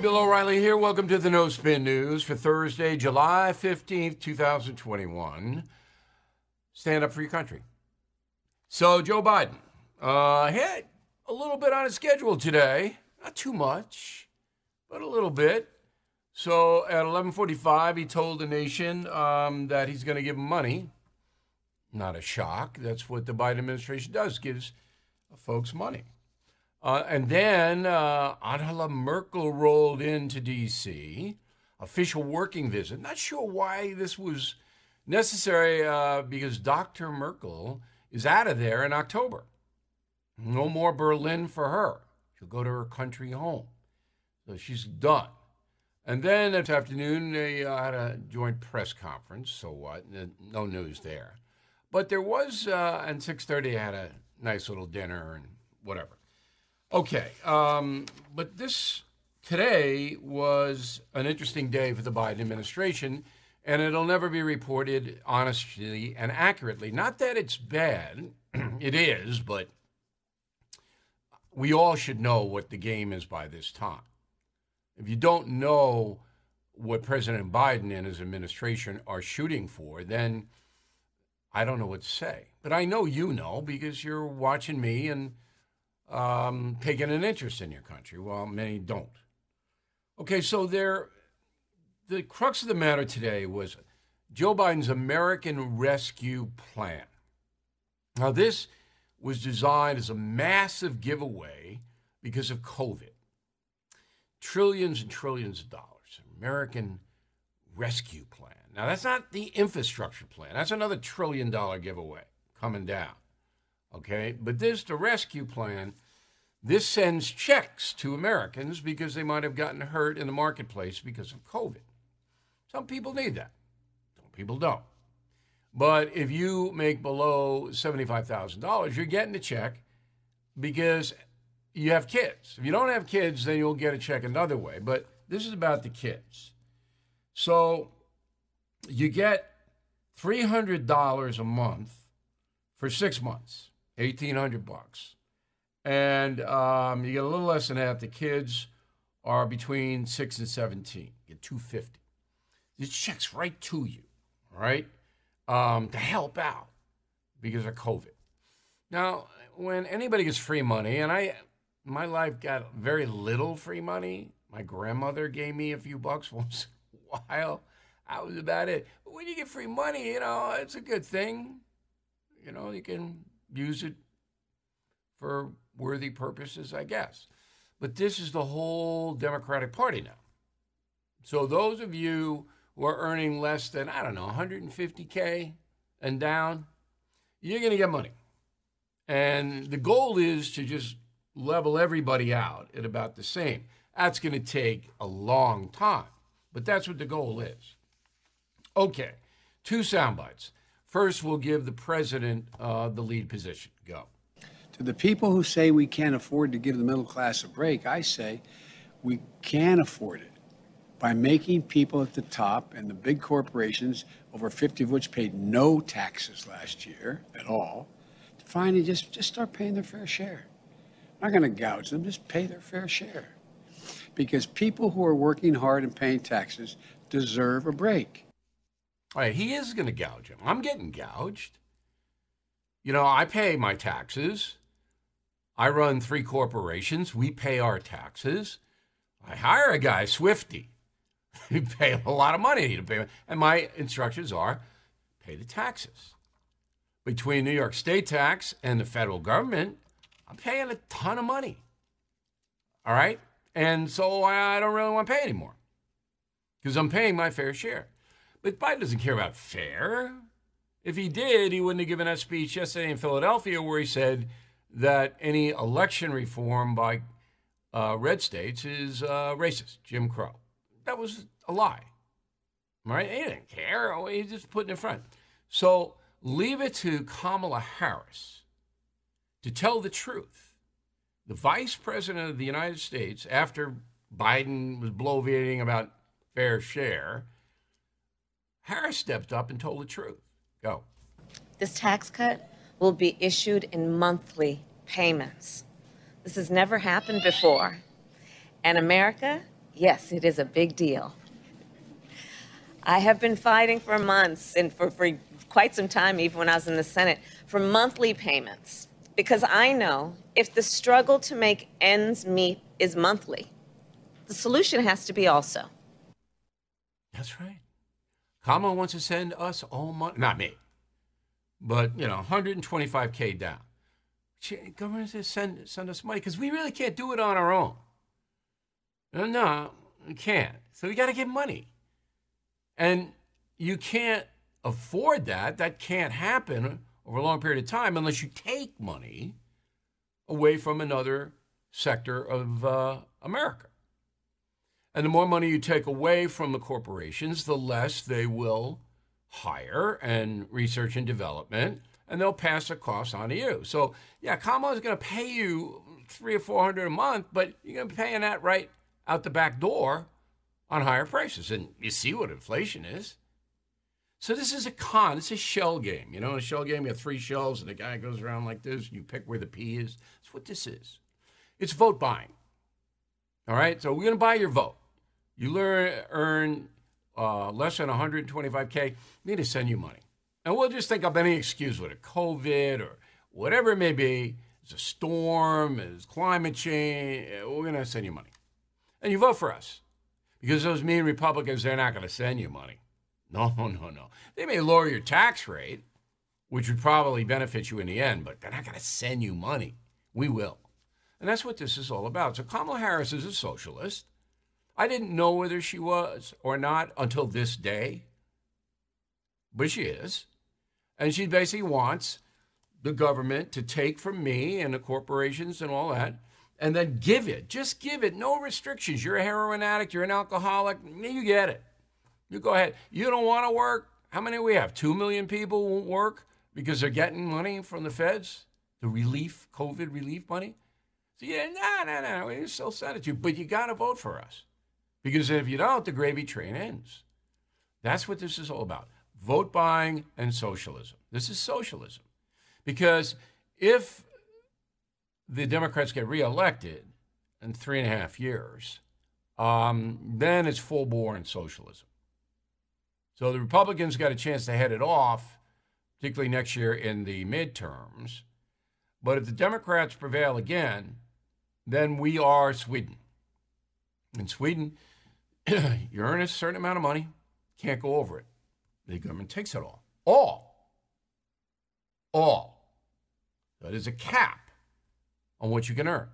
Bill O'Reilly here. Welcome to the No Spin News for Thursday, July 15th, 2021. Stand up for your country. So Joe Biden hit a little bit on his schedule today. Not too much, but a little bit. So at 11:45, he told the nation that he's going to give them money. Not a shock. That's what the Biden administration does, gives folks money. And then Angela Merkel rolled into D.C., official working visit. Not sure why this was necessary because Dr. Merkel is out of there in October. No more Berlin for her. She'll go to her country home. So she's done. And then this afternoon, they had a joint press conference. So what? No news there. But there was, and 6:30, I had a nice little dinner and whatever. Okay, but this today was an interesting day for the Biden administration, and it'll never be reported honestly and accurately. Not that it's bad. It is, but we all should know what the game is by this time. If you don't know what President Biden and his administration are shooting for, then I don't know what to say. But I know you know because you're watching me and taking an interest in your country, while many don't. Okay, so the crux of the matter today was Joe Biden's American Rescue Plan. Now, this was designed as a massive giveaway because of COVID. Trillions and trillions of dollars. American Rescue Plan. Now, that's not the infrastructure plan. That's another $1 trillion giveaway coming down. Okay, but this, the rescue plan, this sends checks to Americans because they might have gotten hurt in the marketplace because of COVID. Some people need that. Some people don't. But if you make below $75,000, you're getting a check because you have kids. If you don't have kids, then you'll get a check another way. But this is about the kids. So you get $300 a month for 6 months. $1,800 bucks, and you get a little less than that. The kids are between 6 and 17. You get $250. The check's right to you, all right, to help out because of COVID. Now, when anybody gets free money, and my life got very little free money. My grandmother gave me a few bucks once in a while. That was about it. But when you get free money, you know, it's a good thing. You know, you can use it for worthy purposes, I guess. But this is the whole Democratic Party now. So those of you who are earning less than, I don't know, $150K and down, you're going to get money. And the goal is to just level everybody out at about the same. That's going to take a long time, but that's what the goal is. Okay, two sound bites. First, we'll give the president the lead position. Go. To the people who say we can't afford to give the middle class a break, I say we can afford it by making people at the top and the big corporations, over 50 of which paid no taxes last year at all, to finally just start paying their fair share. I'm not going to gouge them, just pay their fair share. Because people who are working hard and paying taxes deserve a break. All right, he is going to gouge him. I'm getting gouged. You know, I pay my taxes. I run 3 corporations. We pay our taxes. I hire a guy, Swifty. We pay a lot of money to pay. And my instructions are pay the taxes. Between New York state tax and the federal government, I'm paying a ton of money. All right? And so I don't really want to pay anymore because I'm paying my fair share. But Biden doesn't care about fair. If he did, he wouldn't have given that speech yesterday in Philadelphia where he said that any election reform by red states is racist, Jim Crow. That was a lie, right? He didn't care. He just put it in front. So leave it to Kamala Harris to tell the truth. The vice president of the United States, after Biden was bloviating about fair share, Harris stepped up and told the truth. Go. This tax cut will be issued in monthly payments. This has never happened before. And America Yes, it is a big deal. I have been fighting for months and for quite some time, even when I was in the Senate, for monthly payments, because I know if the struggle to make ends meet is monthly, the solution has to be also. That's right. Kamala wants to send us all money, not me, but, you know, $125K down. Government says send us money because we really can't do it on our own. No, we can't. So we got to get money. And you can't afford that. That can't happen over a long period of time unless you take money away from another sector of America. And the more money you take away from the corporations, the less they will hire and research and development, and they'll pass the costs on to you. So yeah, Kamala's going to pay you $300 or $400 a month, but you're going to be paying that right out the back door on higher prices. And you see what inflation is. So this is a con, it's a shell game. You know, in a shell game, you have three shells and the guy goes around like this, and you pick where the P is. That's what this is. It's vote buying. All right, so we're going to buy your vote. You earn less than $125K, we need to send you money. And we'll just think of any excuse, whether COVID or whatever it may be, it's a storm, it's climate change, we're going to send you money. And you vote for us. Because those mean Republicans, they're not going to send you money. No, no, no. They may lower your tax rate, which would probably benefit you in the end, but they're not going to send you money. We will. And that's what this is all about. So Kamala Harris is a socialist. I didn't know whether she was or not until this day, but she is. And she basically wants the government to take from me and the corporations and all that, and then give it, just give it, no restrictions. You're a heroin addict, you're an alcoholic, you get it. You go ahead. You don't want to work. How many do we have? 2 million people won't work because they're getting money from the feds, the relief, COVID relief money. So yeah, no, we still send it to you, but you got to vote for us. Because if you don't, the gravy train ends. That's what this is all about. Vote buying and socialism. This is socialism. Because if the Democrats get reelected in 3.5 years, then it's full-born socialism. So the Republicans got a chance to head it off, particularly next year in the midterms. But if the Democrats prevail again, then we are Sweden. In Sweden, you earn a certain amount of money, can't go over it. The government takes it all. All. That is a cap on what you can earn.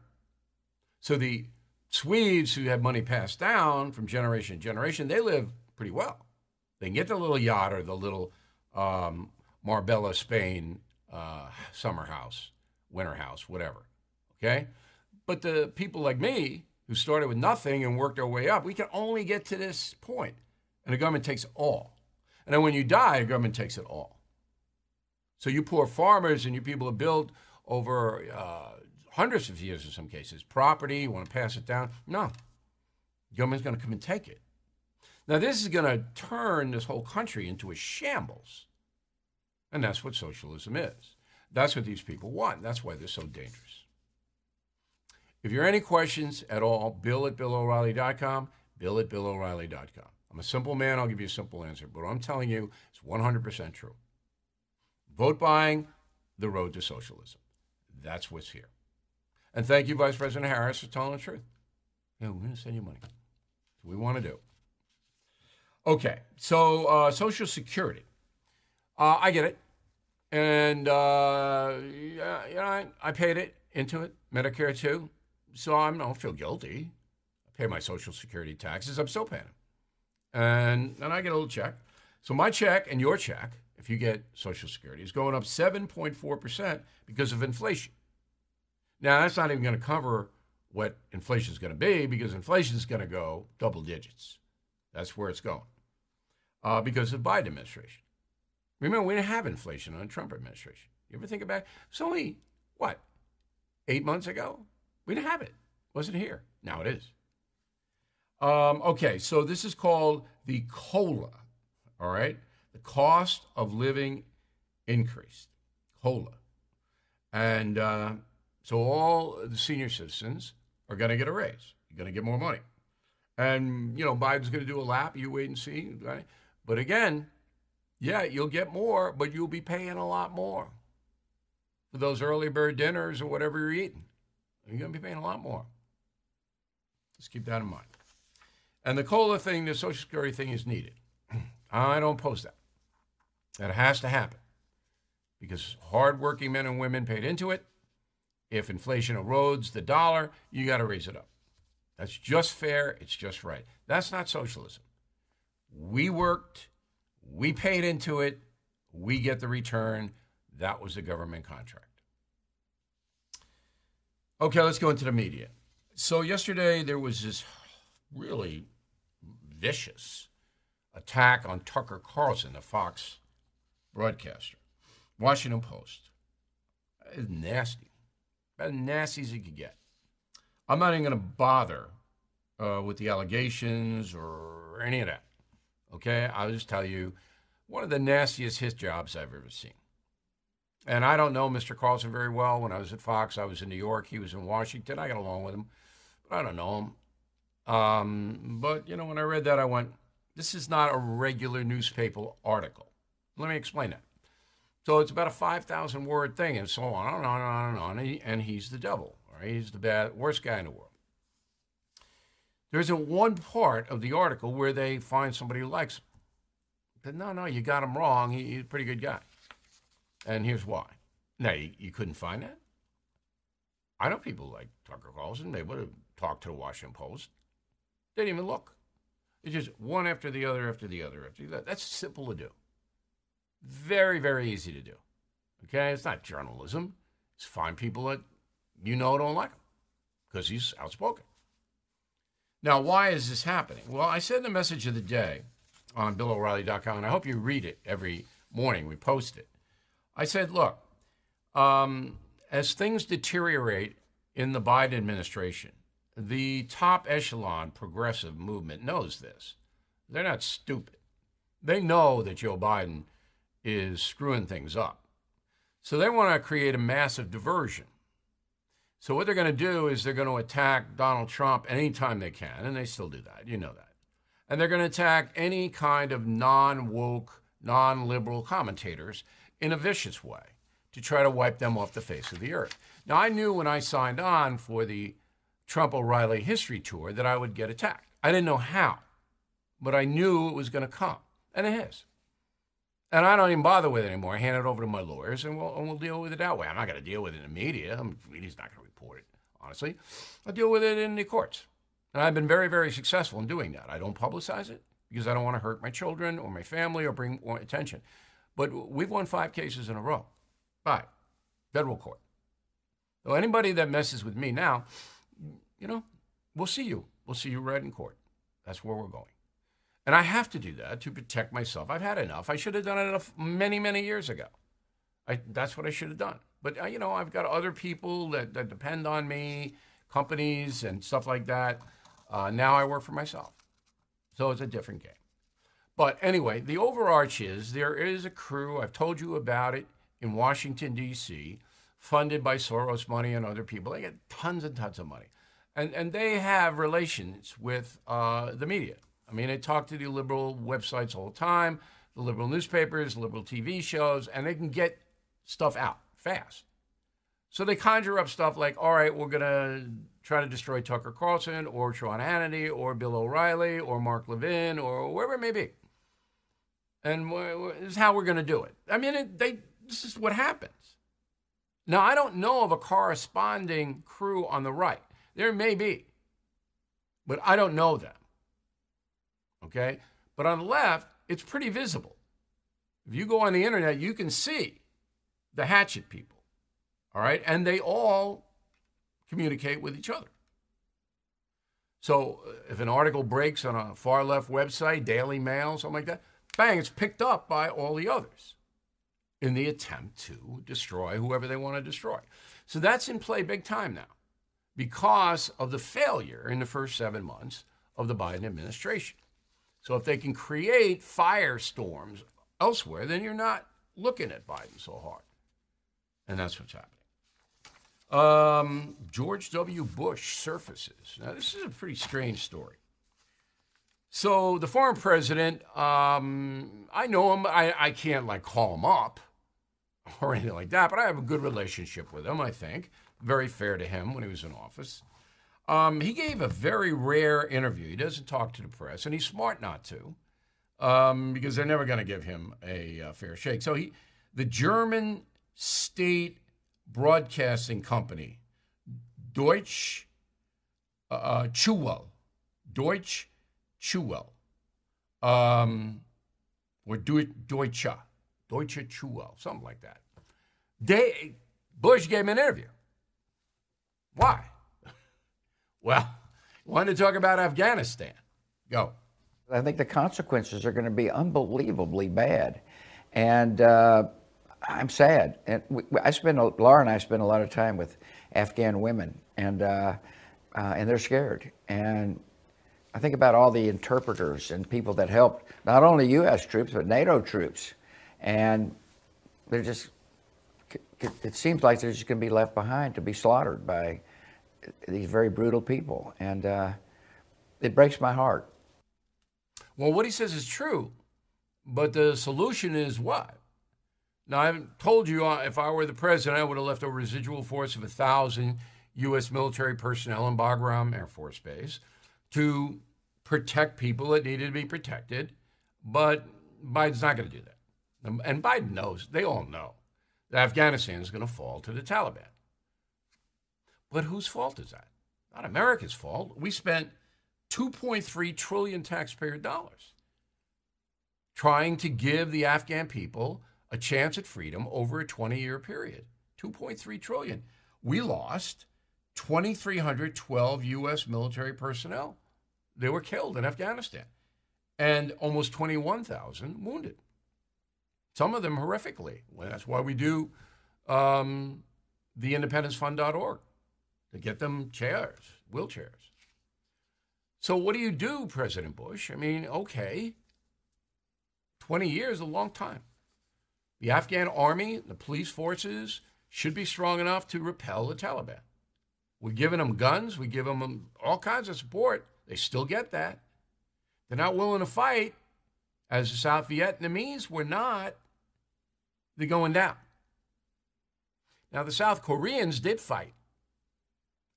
So the Swedes who have money passed down from generation to generation, they live pretty well. They can get the little yacht or the little Marbella, Spain summer house, winter house, whatever, okay? But the people like me who started with nothing and worked our way up, we can only get to this point. And the government takes all. And then when you die, the government takes it all. So you poor farmers and you people have built over hundreds of years in some cases, property, you want to pass it down. No, the government's going to come and take it. Now this is going to turn this whole country into a shambles. And that's what socialism is. That's what these people want. That's why they're so dangerous. If you have any questions at all, bill@BillO'Reilly.com, bill@BillO'Reilly.com. I'm a simple man. I'll give you a simple answer. But what I'm telling you is 100% true. Vote buying, the road to socialism. That's what's here. And thank you, Vice President Harris, for telling the truth. Yeah, we're going to send you money. That's what we want to do. Okay, so Social Security. I get it. And yeah, you know, I paid it into it, Medicare too. So I don't feel guilty. I pay my Social Security taxes. I'm still paying them. And I get a little check. So my check and your check, if you get Social Security, is going up 7.4% because of inflation. Now, that's not even going to cover what inflation is going to be because inflation is going to go double digits. That's where it's going because of the Biden administration. Remember, we didn't have inflation under the Trump administration. You ever think about it? It's only, what, 8 months ago? We didn't have it. It wasn't here. Now it is. Okay, so this is called the COLA, all right? The cost of living increased, COLA. And so all the senior citizens are going to get a raise. You're going to get more money. And, you know, Biden's going to do a lap. You wait and see. Right? But again, yeah, you'll get more, but you'll be paying a lot more for those early bird dinners or whatever you're eating. You're going to be paying a lot more. Just keep that in mind. And the COLA thing, the Social Security thing is needed. I don't oppose that. That has to happen because hardworking men and women paid into it. If inflation erodes the dollar, you got to raise it up. That's just fair. It's just right. That's not socialism. We worked. We paid into it. We get the return. That was a government contract. Okay, let's go into the media. So yesterday there was this really vicious attack on Tucker Carlson, the Fox broadcaster. Washington Post. It's nasty. As nasty as it could get. I'm not even going to bother with the allegations or any of that. Okay? I'll just tell you, one of the nastiest hit jobs I've ever seen. And I don't know Mr. Carlson very well. When I was at Fox, I was in New York. He was in Washington. I got along with him, but I don't know him. But, you know, when I read that, I went, this is not a regular newspaper article. Let me explain that. So it's about a 5,000-word thing and so on and on and on and on. And he's the devil. Right? He's the worst guy in the world. There isn't one part of the article where they find somebody who likes him. But no, no, you got him wrong. He's a pretty good guy. And here's why. Now, you couldn't find that? I know people like Tucker Carlson. They would have talked to the Washington Post. They didn't even look. It's just one after the other, after the other, after the other. That's simple to do. Very, very easy to do. Okay? It's not journalism. It's find people that you know don't like him because he's outspoken. Now, why is this happening? Well, I sent the message of the day on BillO'Reilly.com, and I hope you read it every morning. We post it. I said, look, as things deteriorate in the Biden administration, the top echelon progressive movement knows this. They're not stupid. They know that Joe Biden is screwing things up. So they want to create a massive diversion. So what they're going to do is they're going to attack Donald Trump anytime they can, and they still do that. You know that. And they're going to attack any kind of non-woke, non-liberal commentators in a vicious way to try to wipe them off the face of the earth. Now, I knew when I signed on for the Trump-O'Reilly history tour that I would get attacked. I didn't know how, but I knew it was going to come, and it has. And I don't even bother with it anymore. I hand it over to my lawyers, and we'll deal with it that way. I'm not going to deal with it in the media. The media's not going to report it, honestly. I'll deal with it in the courts. And I've been very, very successful in doing that. I don't publicize it because I don't want to hurt my children or my family or bring more attention. But we've won 5 cases in a row by federal court. So anybody that messes with me now, you know, we'll see you. We'll see you right in court. That's where we're going. And I have to do that to protect myself. I've had enough. I should have done enough many, many years ago. That's what I should have done. But, you know, I've got other people that depend on me, companies and stuff like that. Now I work for myself. So it's a different game. But anyway, the overarch is there is a crew, I've told you about it, in Washington, D.C., funded by Soros money and other people. They get tons and tons of money. And they have relations with the media. I mean, they talk to the liberal websites all the time, the liberal newspapers, liberal TV shows, and they can get stuff out fast. So they conjure up stuff like, all right, we're going to try to destroy Tucker Carlson or Sean Hannity or Bill O'Reilly or Mark Levin or wherever it may be. And this is how we're going to do it. I mean, this is what happens. Now, I don't know of a corresponding crew on the right. There may be, but I don't know them. Okay? But on the left, it's pretty visible. If you go on the internet, you can see the hatchet people. All right? And they all communicate with each other. So if an article breaks on a far-left website, Daily Mail, something like that, bang, it's picked up by all the others in the attempt to destroy whoever they want to destroy. So that's in play big time now because of the failure in the first 7 months of the Biden administration. So if they can create firestorms elsewhere, then you're not looking at Biden so hard. And that's what's happening. George W. Bush surfaces. Now, this is a pretty strange story. So the former president, I know him. I can't like call him up or anything like that, but I have a good relationship with him, I think. Very fair to him when he was in office. He gave a very rare interview. He doesn't talk to the press, and he's smart not to, because they're never going to give him a fair shake. So the German state broadcasting company, Deutsche Schwelle, Deutsche Schwelle, or Deutsche Schwelle, something like that. Bush gave him an interview. Why? Well, wanted to talk about Afghanistan. Go. I think the consequences are going to be unbelievably bad. And I'm sad. And Laura and I spend a lot of time with Afghan women, and they're scared. And I think about all the interpreters and people that helped, not only U.S. troops, but NATO troops. And they're just, it seems like they're just going to be left behind to be slaughtered by these very brutal people. And it breaks my heart. Well, what he says is true, but the solution is what? Now, I've told you, if I were the president, I would have left a residual force of 1,000 U.S. military personnel in Bagram Air Force Base to protect people that needed to be protected. But Biden's not going to do that. And Biden knows, they all know, that Afghanistan is going to fall to the Taliban. But whose fault is that? Not America's fault. We spent $2.3 trillion taxpayer dollars trying to give the Afghan people a chance at freedom over a 20-year period. $2.3 trillion. We lost 2,312 U.S. military personnel. They were killed in Afghanistan, and almost 21,000 wounded. Some of them horrifically. Well, that's why we do the independencefund.org, to get them chairs, wheelchairs. So what do you do, President Bush? I mean, okay, 20 years is a long time. The Afghan army, the police forces should be strong enough to repel the Taliban. We're giving them guns. We give them all kinds of support. They still get that. They're not willing to fight. As the South Vietnamese were not, they're going down. Now, the South Koreans did fight,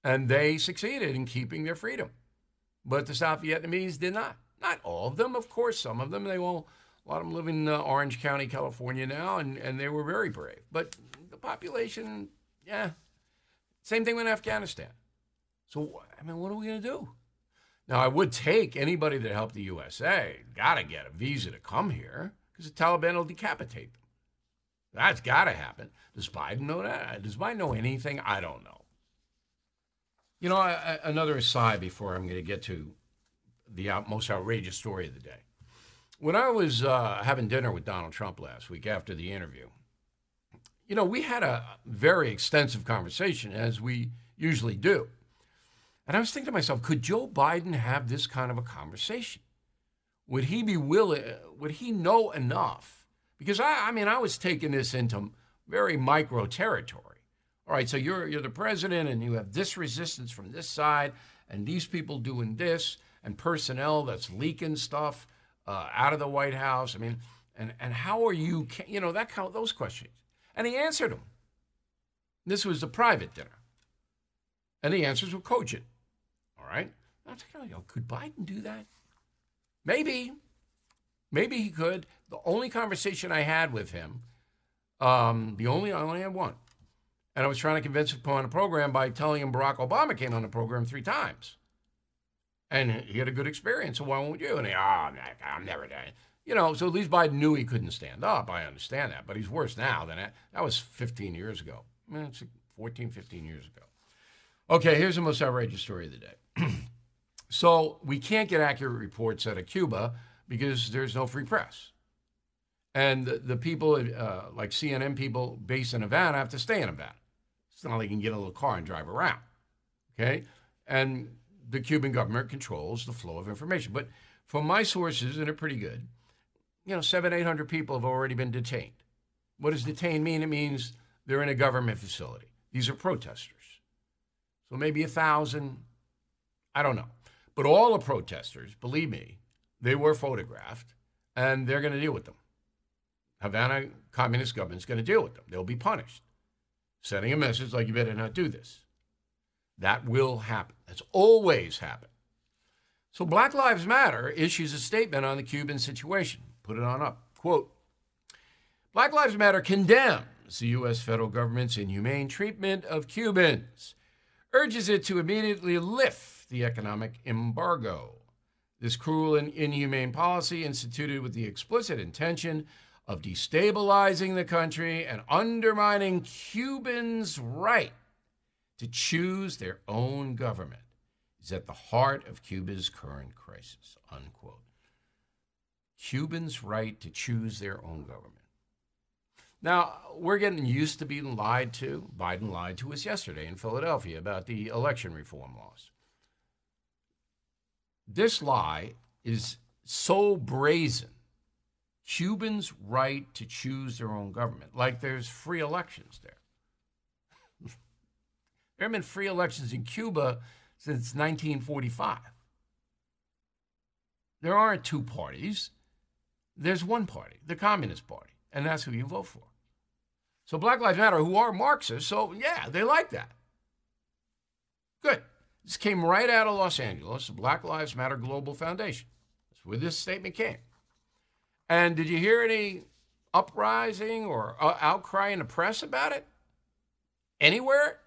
and they succeeded in keeping their freedom. But the South Vietnamese did not. Not all of them, of course, some of them. They won't. A lot of them live in Orange County, California now, and they were very brave. But the population, yeah. Same thing with Afghanistan. So, I mean, what are we going to do? Now, I would take anybody that helped the USA, got to get a visa to come here, because the Taliban will decapitate them. That's got to happen. Does Biden know that? Does Biden know anything? I don't know. You know, another aside before I'm going to get to the most outrageous story of the day. When I was having dinner with Donald Trump last week after the interview, you know, we had a very extensive conversation, as we usually do. And I was thinking to myself, could Joe Biden have this kind of a conversation? Would he be willing, would he know enough? Because I mean, I was taking this into very micro territory. All right, so you're the president, and you have this resistance from this side, and these people doing this, and personnel that's leaking stuff out of the White House. I mean, and how are you, you know, that kind of, those questions. And he answered them. This was a private dinner. And the answers were cogent. All right? I was like, oh, could Biden do that? Maybe. Maybe he could. The only conversation I had with him, I only had one. And I was trying to convince him to come on the program by telling him Barack Obama came on the program 3 times. And he had a good experience, so why won't you? And he, I'm never done. You know, so at least Biden knew he couldn't stand up. I understand that, but he's worse now than that. That was 15 years ago. I mean, it's 14, 15 years ago. Okay, here's the most outrageous story of the day. So we can't get accurate reports out of Cuba because there's no free press. And the people, like CNN people based in Havana, have to stay in Havana. It's not like you can get a little car and drive around, okay? And the Cuban government controls the flow of information. But from my sources, and they're pretty good, you know, 700-800 people have already been detained. What does detained mean? It means they're in a government facility. These are protesters. So maybe 1,000, I don't know. But all the protesters, believe me, They were photographed, and they're going to deal with them. Havana communist government's going to deal with them. They'll be punished. Sending a message like, you better not do this. That will happen. That's always happened. So Black Lives Matter issues a statement on the Cuban situation. Put it on up. Quote, Black Lives Matter condemns the U.S. federal government's inhumane treatment of Cubans, urges it to immediately lift the economic embargo. This cruel and inhumane policy, instituted with the explicit intention of destabilizing the country and undermining Cubans' right to choose their own government, is at the heart of Cuba's current crisis, unquote. Cubans' right to choose their own government. Now, we're getting used to being lied to. Biden lied to us yesterday in Philadelphia about the election reform laws. This lie is so brazen. Cubans' right to choose their own government, like there's free elections there. There have been free elections in Cuba since 1945. There aren't two parties. There's one party, the Communist Party, and that's who you vote for. So Black Lives Matter, who are Marxists, so yeah, they like that. Good. This came right out of Los Angeles, the Black Lives Matter Global Foundation. That's where this statement came. And did you hear any uprising or outcry in the press about it? Anywhere?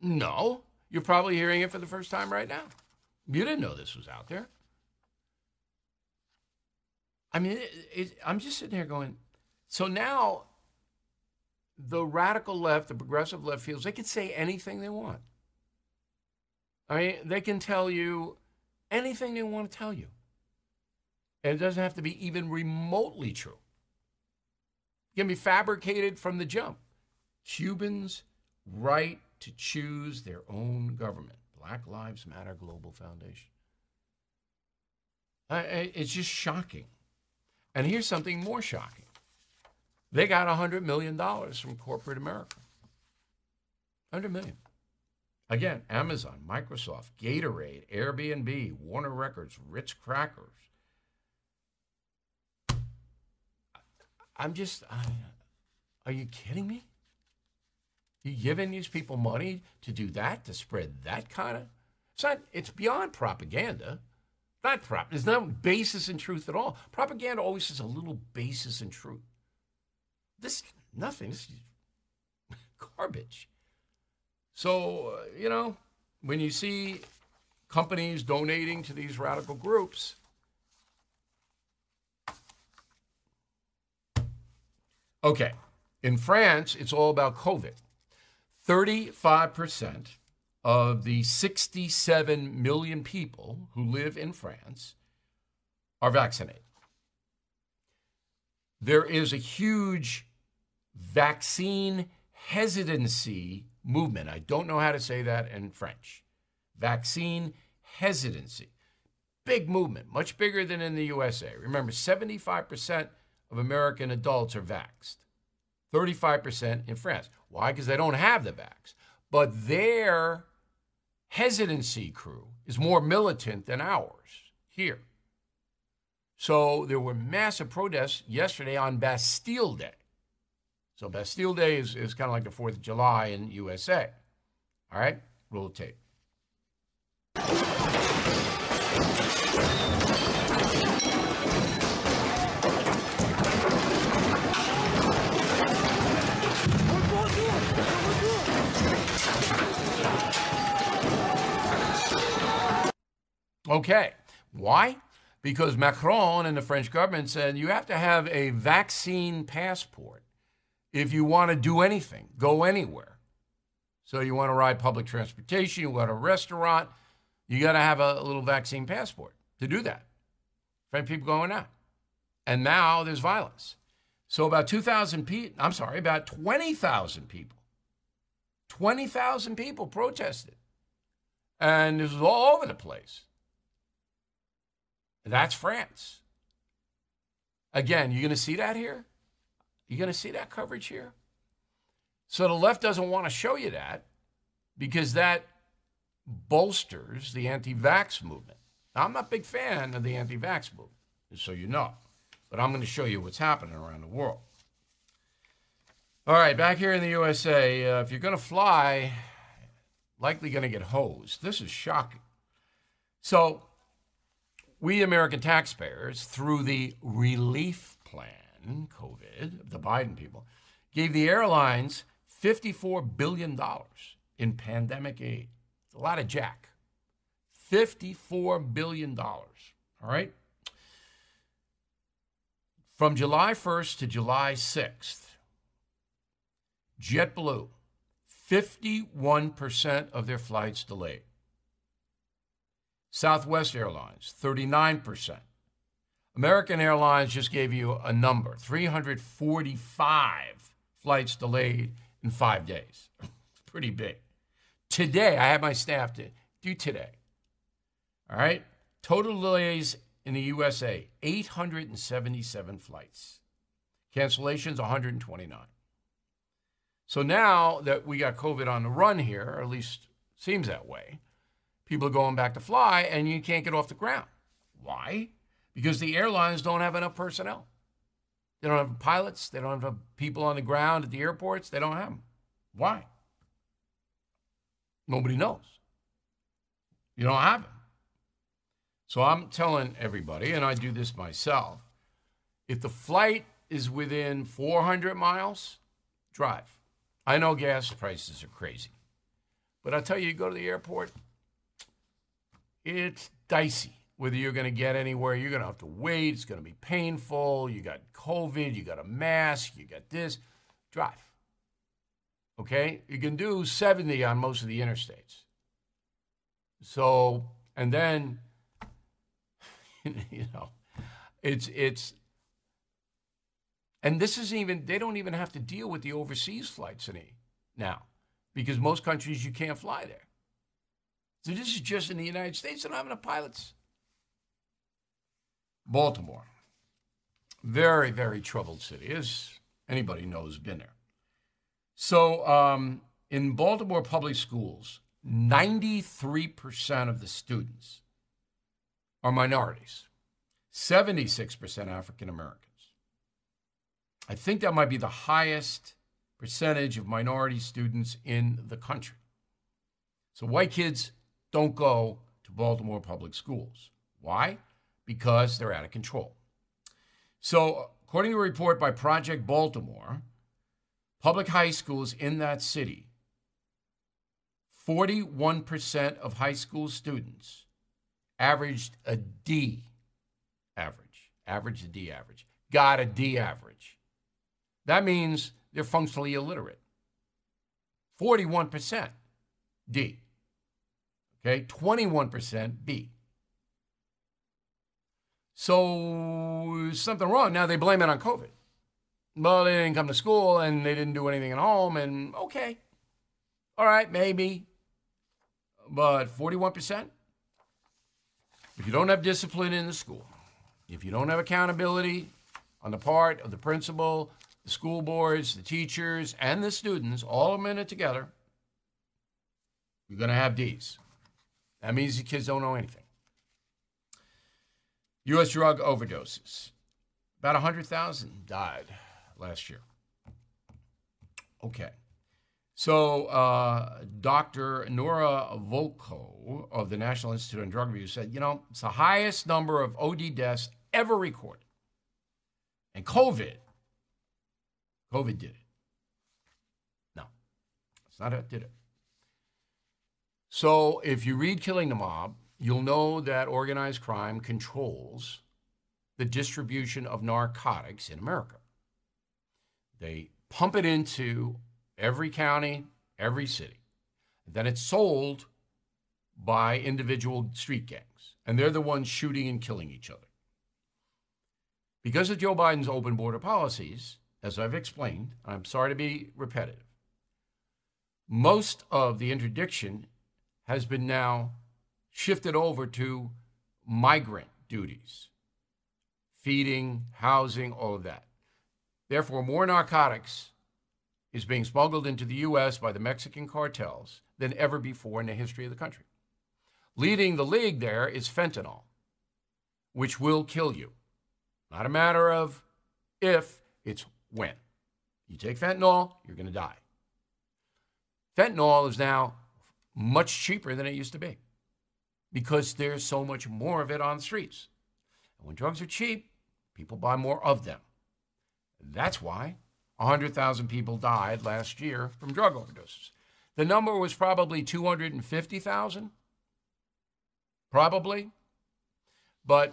No. You're probably hearing it for the first time right now. You didn't know this was out there. I mean, I'm just sitting here going, so now the radical left, the progressive left feels they can say anything they want. I mean, they can tell you anything they want to tell you. And it doesn't have to be even remotely true. It can be fabricated from the jump. Cubans' right to choose their own government. Black Lives Matter Global Foundation. It's just shocking. And here's something more shocking. They got $100 million from corporate America. $100 million. Again, Amazon, Microsoft, Gatorade, Airbnb, Warner Records, Ritz Crackers. Are you kidding me? You giving these people money to do that, to spread that kind of? It's beyond propaganda. There's no basis in truth at all. Propaganda always has a little basis in truth. This, nothing, this is garbage. So, you know, when you see companies donating to these radical groups, okay, in France, it's all about COVID. 35% of the 67 million people who live in France are vaccinated. There is a huge vaccine hesitancy movement. I don't know how to say that in French. Vaccine hesitancy. Big movement, much bigger than in the USA. Remember, 75% of American adults are vaxxed, 35% in France. Why? Because they don't have the vax. But their hesitancy crew is more militant than ours here. So there were massive protests yesterday on Bastille Day. So Bastille Day is kind of like the 4th of July in USA. All right, roll the tape. Okay, why? Because Macron and the French government said you have to have a vaccine passport if you want to do anything, go anywhere. So you want to ride public transportation, you want a restaurant, you got to have a little vaccine passport to do that. French people going out. And now there's violence. So about 20,000 people. 20,000 people protested. And this was all over the place. That's France. Again, you're going to see that here? You're going to see that coverage here? So the left doesn't want to show you that because that bolsters the anti-vax movement. Now, I'm not a big fan of the anti-vax movement, just so you know, but I'm going to show you what's happening around the world. All right, back here in the USA, if you're going to fly, likely going to get hosed. This is shocking. So we American taxpayers, through the relief plan, COVID, the Biden people, gave the airlines $54 billion in pandemic aid. It's a lot of jack. $54 billion, all right? From July 1st to July 6th, JetBlue, 51% of their flights delayed. Southwest Airlines, 39%. American Airlines just gave you a number, 345 flights delayed in 5 days. Pretty big. Today, I had my staff do today. All right? Total delays in the USA, 877 flights. Cancellations, 129. So now that we got COVID on the run here, or at least seems that way, people are going back to fly and you can't get off the ground. Why? Because the airlines don't have enough personnel. They don't have pilots. They don't have people on the ground at the airports. They don't have them. Why? Nobody knows. You don't have them. So I'm telling everybody, and I do this myself, if the flight is within 400 miles, drive. I know gas prices are crazy, but I tell you, you go to the airport, it's dicey whether you're going to get anywhere. You're going to have to wait. It's going to be painful. You got COVID. You got a mask. You got this. Drive. Okay? You can do 70 on most of the interstates. So, and then, you know, it's, and this isn't even, they don't even have to deal with the overseas flights any now, because most countries you can't fly there. So this is just in the United States. They don't have enough pilots. Baltimore, very, very troubled city, as anybody knows, been there. So in Baltimore public schools, 93% of the students are minorities, 76% African American. I think that might be the highest percentage of minority students in the country. So white kids don't go to Baltimore public schools. Why? Because they're out of control. So according to a report by Project Baltimore, public high schools in that city, 41% of high school students averaged a D average. Averaged a D average. Got a D average. That means they're functionally illiterate. 41% D. Okay, 21% B. So something wrong. Now they blame it on COVID. Well, they didn't come to school and they didn't do anything at home and okay. All right, maybe. But 41%? If you don't have discipline in the school, if you don't have accountability on the part of the principal, the school boards, the teachers, and the students, all of them in it together, you're going to have D's. That means the kids don't know anything. U.S. drug overdoses. About 100,000 died last year. Okay. So Dr. Nora Volkow of the National Institute on Drug Abuse said, you know, it's the highest number of OD deaths ever recorded. And COVID did it. No, that's not how it did it. So if you read Killing the Mob, you'll know that organized crime controls the distribution of narcotics in America. They pump it into every county, every city. Then it's sold by individual street gangs. And they're the ones shooting and killing each other. Because of Joe Biden's open border policies, as I've explained, and I'm sorry to be repetitive, most of the interdiction has been now shifted over to migrant duties, feeding, housing, all of that. Therefore, more narcotics is being smuggled into the U.S. by the Mexican cartels than ever before in the history of the country. Leading the league there is fentanyl, which will kill you. Not a matter of if, it's when. You take fentanyl, you're going to die. Fentanyl is now much cheaper than it used to be because there's so much more of it on the streets. And when drugs are cheap, people buy more of them. That's why 100,000 people died last year from drug overdoses. The number was probably 250,000, probably. But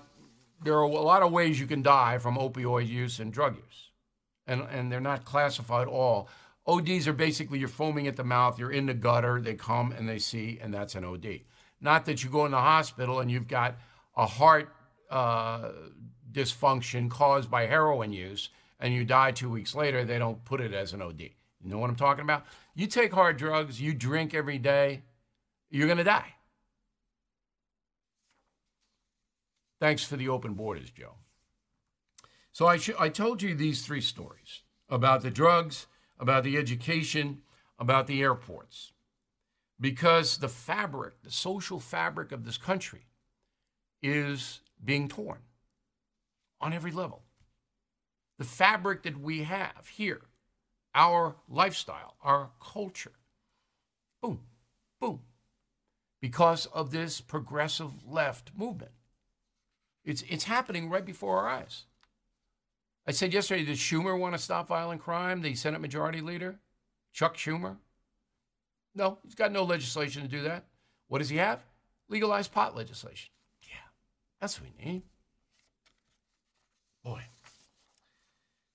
there are a lot of ways you can die from opioid use and drug use. And they're not classified all. ODs are basically you're foaming at the mouth, you're in the gutter, they come and they see, and that's an OD. Not that you go in the hospital and you've got a heart dysfunction caused by heroin use, and you die 2 weeks later, they don't put it as an OD. You know what I'm talking about? You take hard drugs, you drink every day, you're going to die. Thanks for the open borders, Joe. So I told you these three stories about the drugs, about the education, about the airports, because the fabric, the social fabric of this country is being torn on every level. The fabric that we have here, our lifestyle, our culture, boom, boom, because of this progressive left movement. It's happening right before our eyes. I said yesterday, does Schumer want to stop violent crime, the Senate Majority Leader, Chuck Schumer? No, he's got no legislation to do that. What does he have? Legalized pot legislation. Yeah, that's what we need. Boy.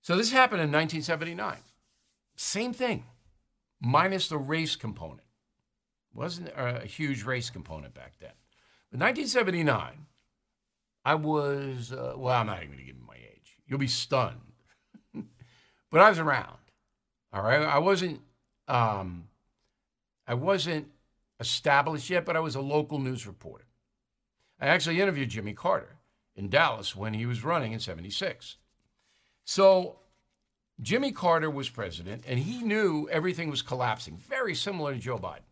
So this happened in 1979. Same thing, minus the race component. Wasn't a huge race component back then. But 1979, I was, well, I'm not even going to give him my age. You'll be stunned. But I was around, all right? I wasn't established yet, but I was a local news reporter. I actually interviewed Jimmy Carter in Dallas when he was running in 76. So Jimmy Carter was president, and he knew everything was collapsing, very similar to Joe Biden.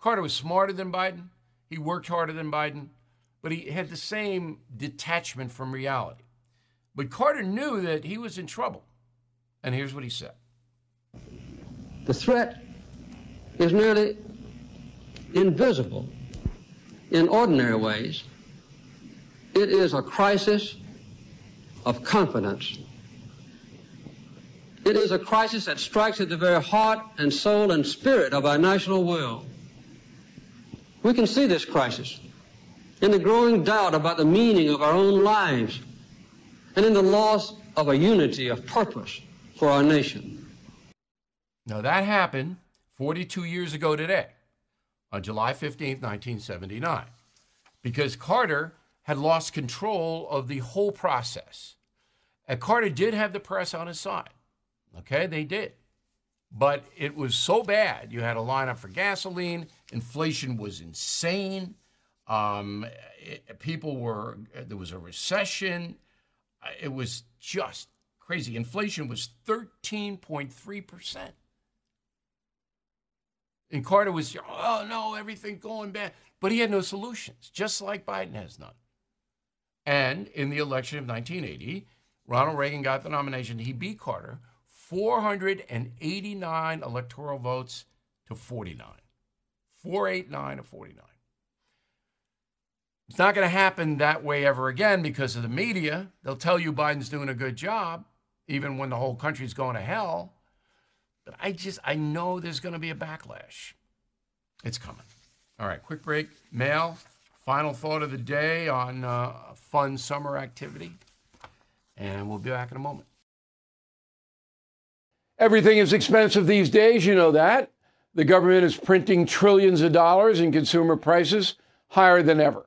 Carter was smarter than Biden. He worked harder than Biden, but he had the same detachment from reality. But Carter knew that he was in trouble. And here's what he said. The threat is nearly invisible in ordinary ways. It is a crisis of confidence. It is a crisis that strikes at the very heart and soul and spirit of our national will. We can see this crisis in the growing doubt about the meaning of our own lives, and in the loss of a unity of purpose for our nation. Now that happened 42 years ago today, on July 15th, 1979, because Carter had lost control of the whole process. And Carter did have the press on his side, okay, they did. But it was so bad, you had a lineup for gasoline, inflation was insane, there was a recession. It was just crazy. Inflation was 13.3%. And Carter was, oh, no, everything going bad. But he had no solutions, just like Biden has none. And in the election of 1980, Ronald Reagan got the nomination. He beat Carter 489 electoral votes to 49. 489 to 49. It's not going to happen that way ever again because of the media. They'll tell you Biden's doing a good job, even when the whole country's going to hell. But I know there's going to be a backlash. It's coming. All right, quick break. Mail, final thought of the day on fun summer activity. And we'll be back in a moment. Everything is expensive these days, you know that. The government is printing trillions of dollars and consumer prices higher than ever.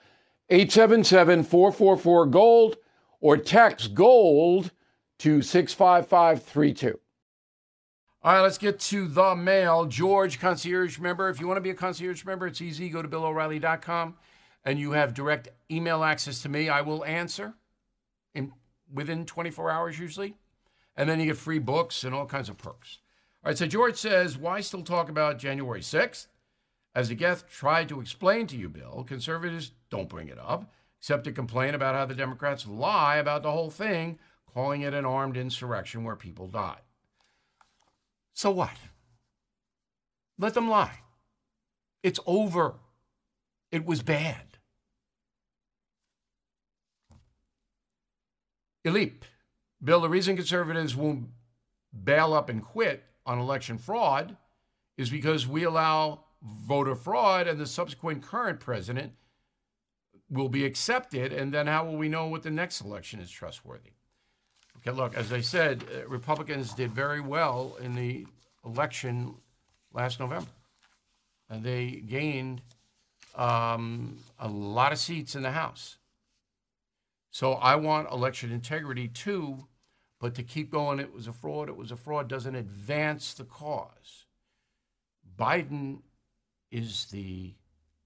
877-444-GOLD, or text GOLD to 65532. All right, let's get to the mail. George, concierge member. If you want to be a concierge member, it's easy. Go to BillO'Reilly.com, and you have direct email access to me. I will answer within 24 hours usually, and then you get free books and all kinds of perks. All right, so George says, why still talk about January 6th? As the guest tried to explain to you, Bill, conservatives don't bring it up, except to complain about how the Democrats lie about the whole thing, calling it an armed insurrection where people died. So what? Let them lie. It's over. It was bad. Elip, Bill, the reason conservatives won't bail up and quit on election fraud is because we allow voter fraud, and the subsequent current president will be accepted, and then how will we know what the next election is trustworthy? Okay, look, as I said, Republicans did very well in the election last November. And they gained a lot of seats in the House. So I want election integrity too, but to keep going, it was a fraud, doesn't advance the cause. Biden is the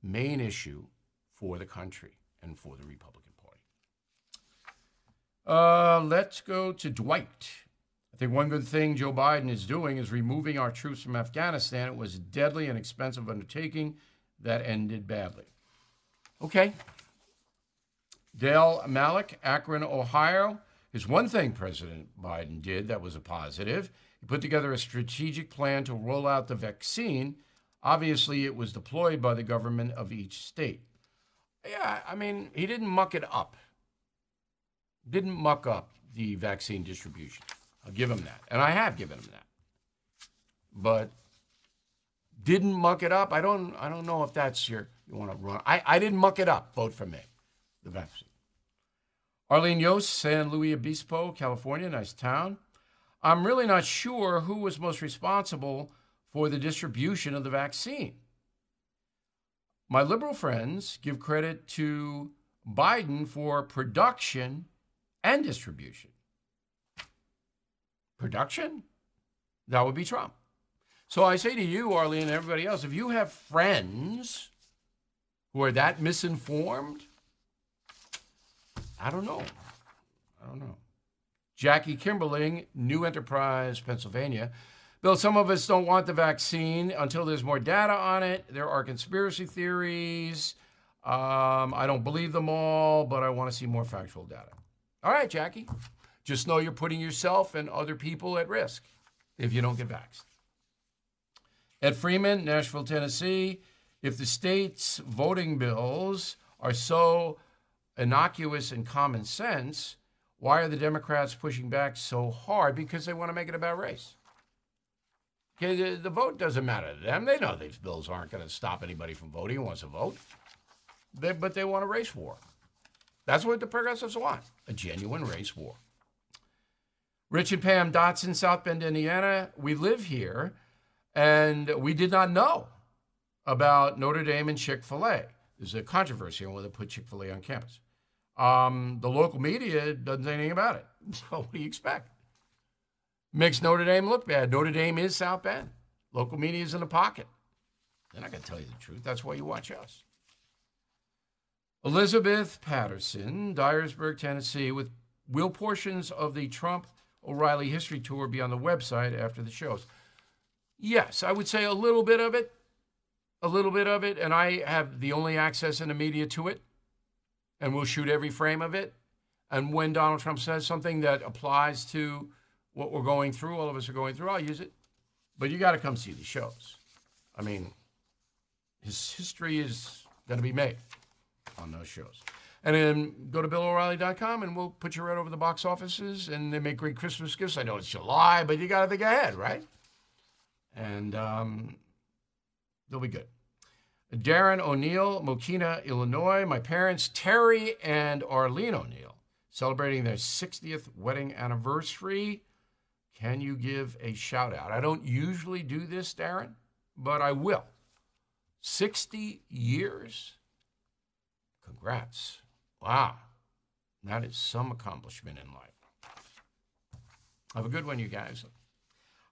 main issue for the country and for the Republican Party. Let's go to Dwight. I think one good thing Joe Biden is doing is removing our troops from Afghanistan. It was a deadly and expensive undertaking that ended badly. Okay. Dale Malik, Akron, Ohio. Is one thing President Biden did that was a positive. He put together a strategic plan to roll out the vaccine. Obviously, it was deployed by the government of each state. Yeah, I mean, he didn't muck it up. Didn't muck up the vaccine distribution. I'll give him that. And I have given him that. But didn't muck it up. I don't know if that's you want to run. I didn't muck it up. Vote for me. The vaccine. Arlene Yost, San Luis Obispo, California. Nice town. I'm really not sure who was most responsible for the distribution of the vaccine. My liberal friends give credit to Biden for production and distribution. Production? That would be Trump. So I say to you, Arlene, and everybody else, if you have friends who are that misinformed, I don't know. Jackie Kimberling, New Enterprise, Pennsylvania. Bill, some of us don't want the vaccine until there's more data on it. There are conspiracy theories. I don't believe them all, but I want to see more factual data. All right, Jackie. Just know you're putting yourself and other people at risk if you don't get vaxxed. Ed Freeman, Nashville, Tennessee. If the state's voting bills are so innocuous and common sense, why are the Democrats pushing back so hard? Because they want to make it about race. Okay, the vote doesn't matter to them. They know these bills aren't going to stop anybody from voting who wants to vote. But they want a race war. That's what the progressives want, a genuine race war. Rich and Pam Dotson, South Bend, Indiana. We live here, and we did not know about Notre Dame and Chick-fil-A. There's a controversy on whether to put Chick-fil-A on campus. The local media doesn't say anything about it. So what do you expect? Makes Notre Dame look bad. Notre Dame is South Bend. Local media is in the pocket. They're not going to tell you the truth. That's why you watch us. Elizabeth Patterson, Dyersburg, Tennessee. Will portions of the Trump-O'Reilly history tour be on the website after the shows? Yes, I would say a little bit of it. And I have the only access in the media to it, and we'll shoot every frame of it. And when Donald Trump says something that applies to what we're going through, all of us are going through, I'll use it. But you got to come see the shows. I mean, his history is going to be made. on those shows. And then go to BillO'Reilly.com and we'll put you right over the box offices, and they make great Christmas gifts. I know it's July, but you got to think ahead, right? And they'll be good. Darren O'Neill, Mokina, Illinois. My parents, Terry and Arlene O'Neill, celebrating their 60th wedding anniversary. Can you give a shout out? I don't usually do this, Darren, but I will. 60 years? Congrats. Wow, that is some accomplishment in life. Have a good one, you guys.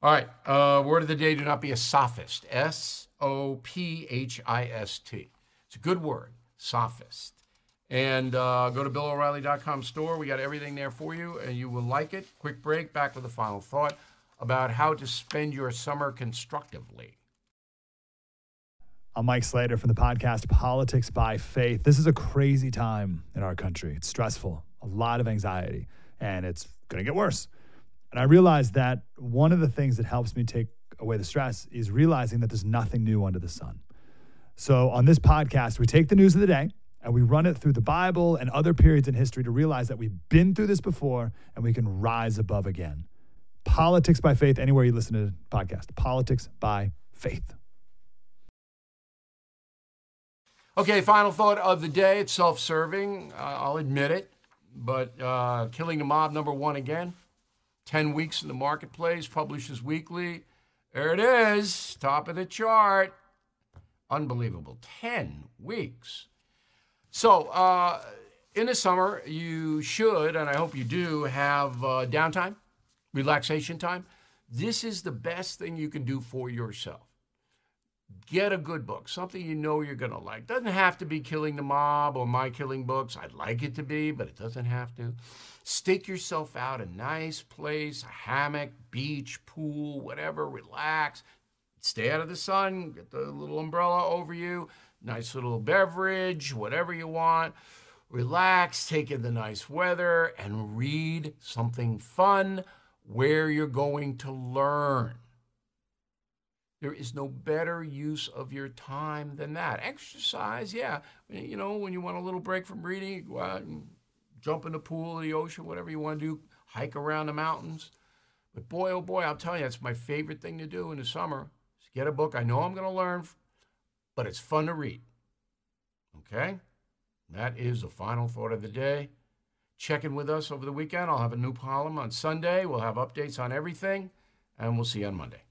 All right, word of the day, do not be a sophist. S-O-P-H-I-S-T. It's a good word, sophist. And go to BillO'Reilly.com store. We got everything there for you, and you will like it. Quick break, back with a final thought about how to spend your summer constructively. I'm Mike Slater from the podcast Politics by Faith. This is a crazy time in our country. It's stressful, a lot of anxiety, and it's going to get worse. And I realized that one of the things that helps me take away the stress is realizing that there's nothing new under the sun. So on this podcast, we take the news of the day and we run it through the Bible and other periods in history to realize that we've been through this before and we can rise above again. Politics by Faith, anywhere you listen to the podcast. Politics by Faith. Okay, final thought of the day. It's self-serving. I'll admit it. But Killing the Mob, #1 again. 10 weeks in the marketplace. Publishes Weekly. There it is. Top of the chart. Unbelievable. 10 weeks. So in the summer, you should, and I hope you do, have downtime, relaxation time. This is the best thing you can do for yourself. Get a good book, something you know you're going to like. Doesn't have to be Killing the Mob or My Killing Books. I'd like it to be, but it doesn't have to. Stick yourself out a nice place, a hammock, beach, pool, whatever. Relax. Stay out of the sun. Get the little umbrella over you. Nice little beverage, whatever you want. Relax. Take in the nice weather and read something fun where you're going to learn. There is no better use of your time than that. Exercise, yeah. You know, when you want a little break from reading, you go out and jump in the pool, the ocean, whatever you want to do, hike around the mountains. But boy, oh boy, I'll tell you, that's my favorite thing to do in the summer is get a book I know I'm going to learn, but it's fun to read. Okay? That is the final thought of the day. Check in with us over the weekend. I'll have a new column on Sunday. We'll have updates on everything, and we'll see you on Monday.